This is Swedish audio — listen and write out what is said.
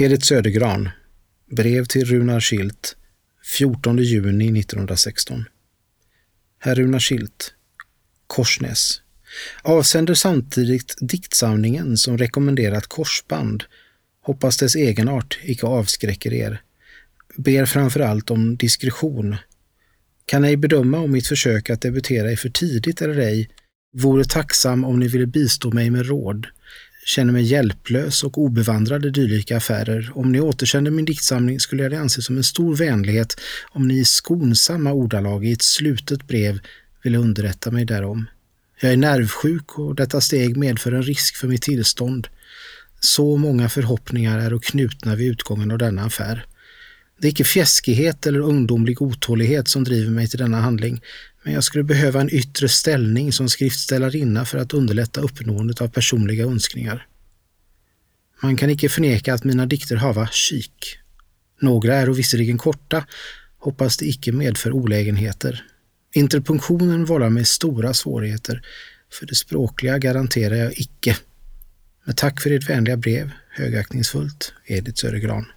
Edith Södergran, brev till Runa Schilt, 14 juni 1916. Herr Runa Schilt, Korsnäs, avsänder samtidigt diktsamlingen som rekommenderat korsband. Hoppas dess egenart icke avskräcker er. Ber framförallt om diskretion. Kan ej bedöma om mitt försök att debutera är för tidigt eller ej. Vore tacksam om ni ville bistå mig med råd. Känner mig hjälplös och obevandrad i dylika affärer. Om ni återkände min diktsamling skulle jag det anse som en stor vänlighet om ni i skonsamma ordalag i ett slutet brev ville underrätta mig därom. Jag är nervsjuk och detta steg medför en risk för mitt tillstånd. Så många förhoppningar är och knutna vid utgången av denna affär. Det är icke fjäskighet eller ungdomlig otålighet som driver mig till denna handling, men jag skulle behöva en yttre ställning som skriftställarinna för att underlätta uppnåendet av personliga önskningar. Man kan icke förneka att mina dikter hava kik. Några är och visserligen korta, hoppas det icke medför olägenheter. Interpunktionen vållar mig stora svårigheter, för det språkliga garanterar jag icke. Men tack för ert vänliga brev, högaktningsfullt, Edith Södergran.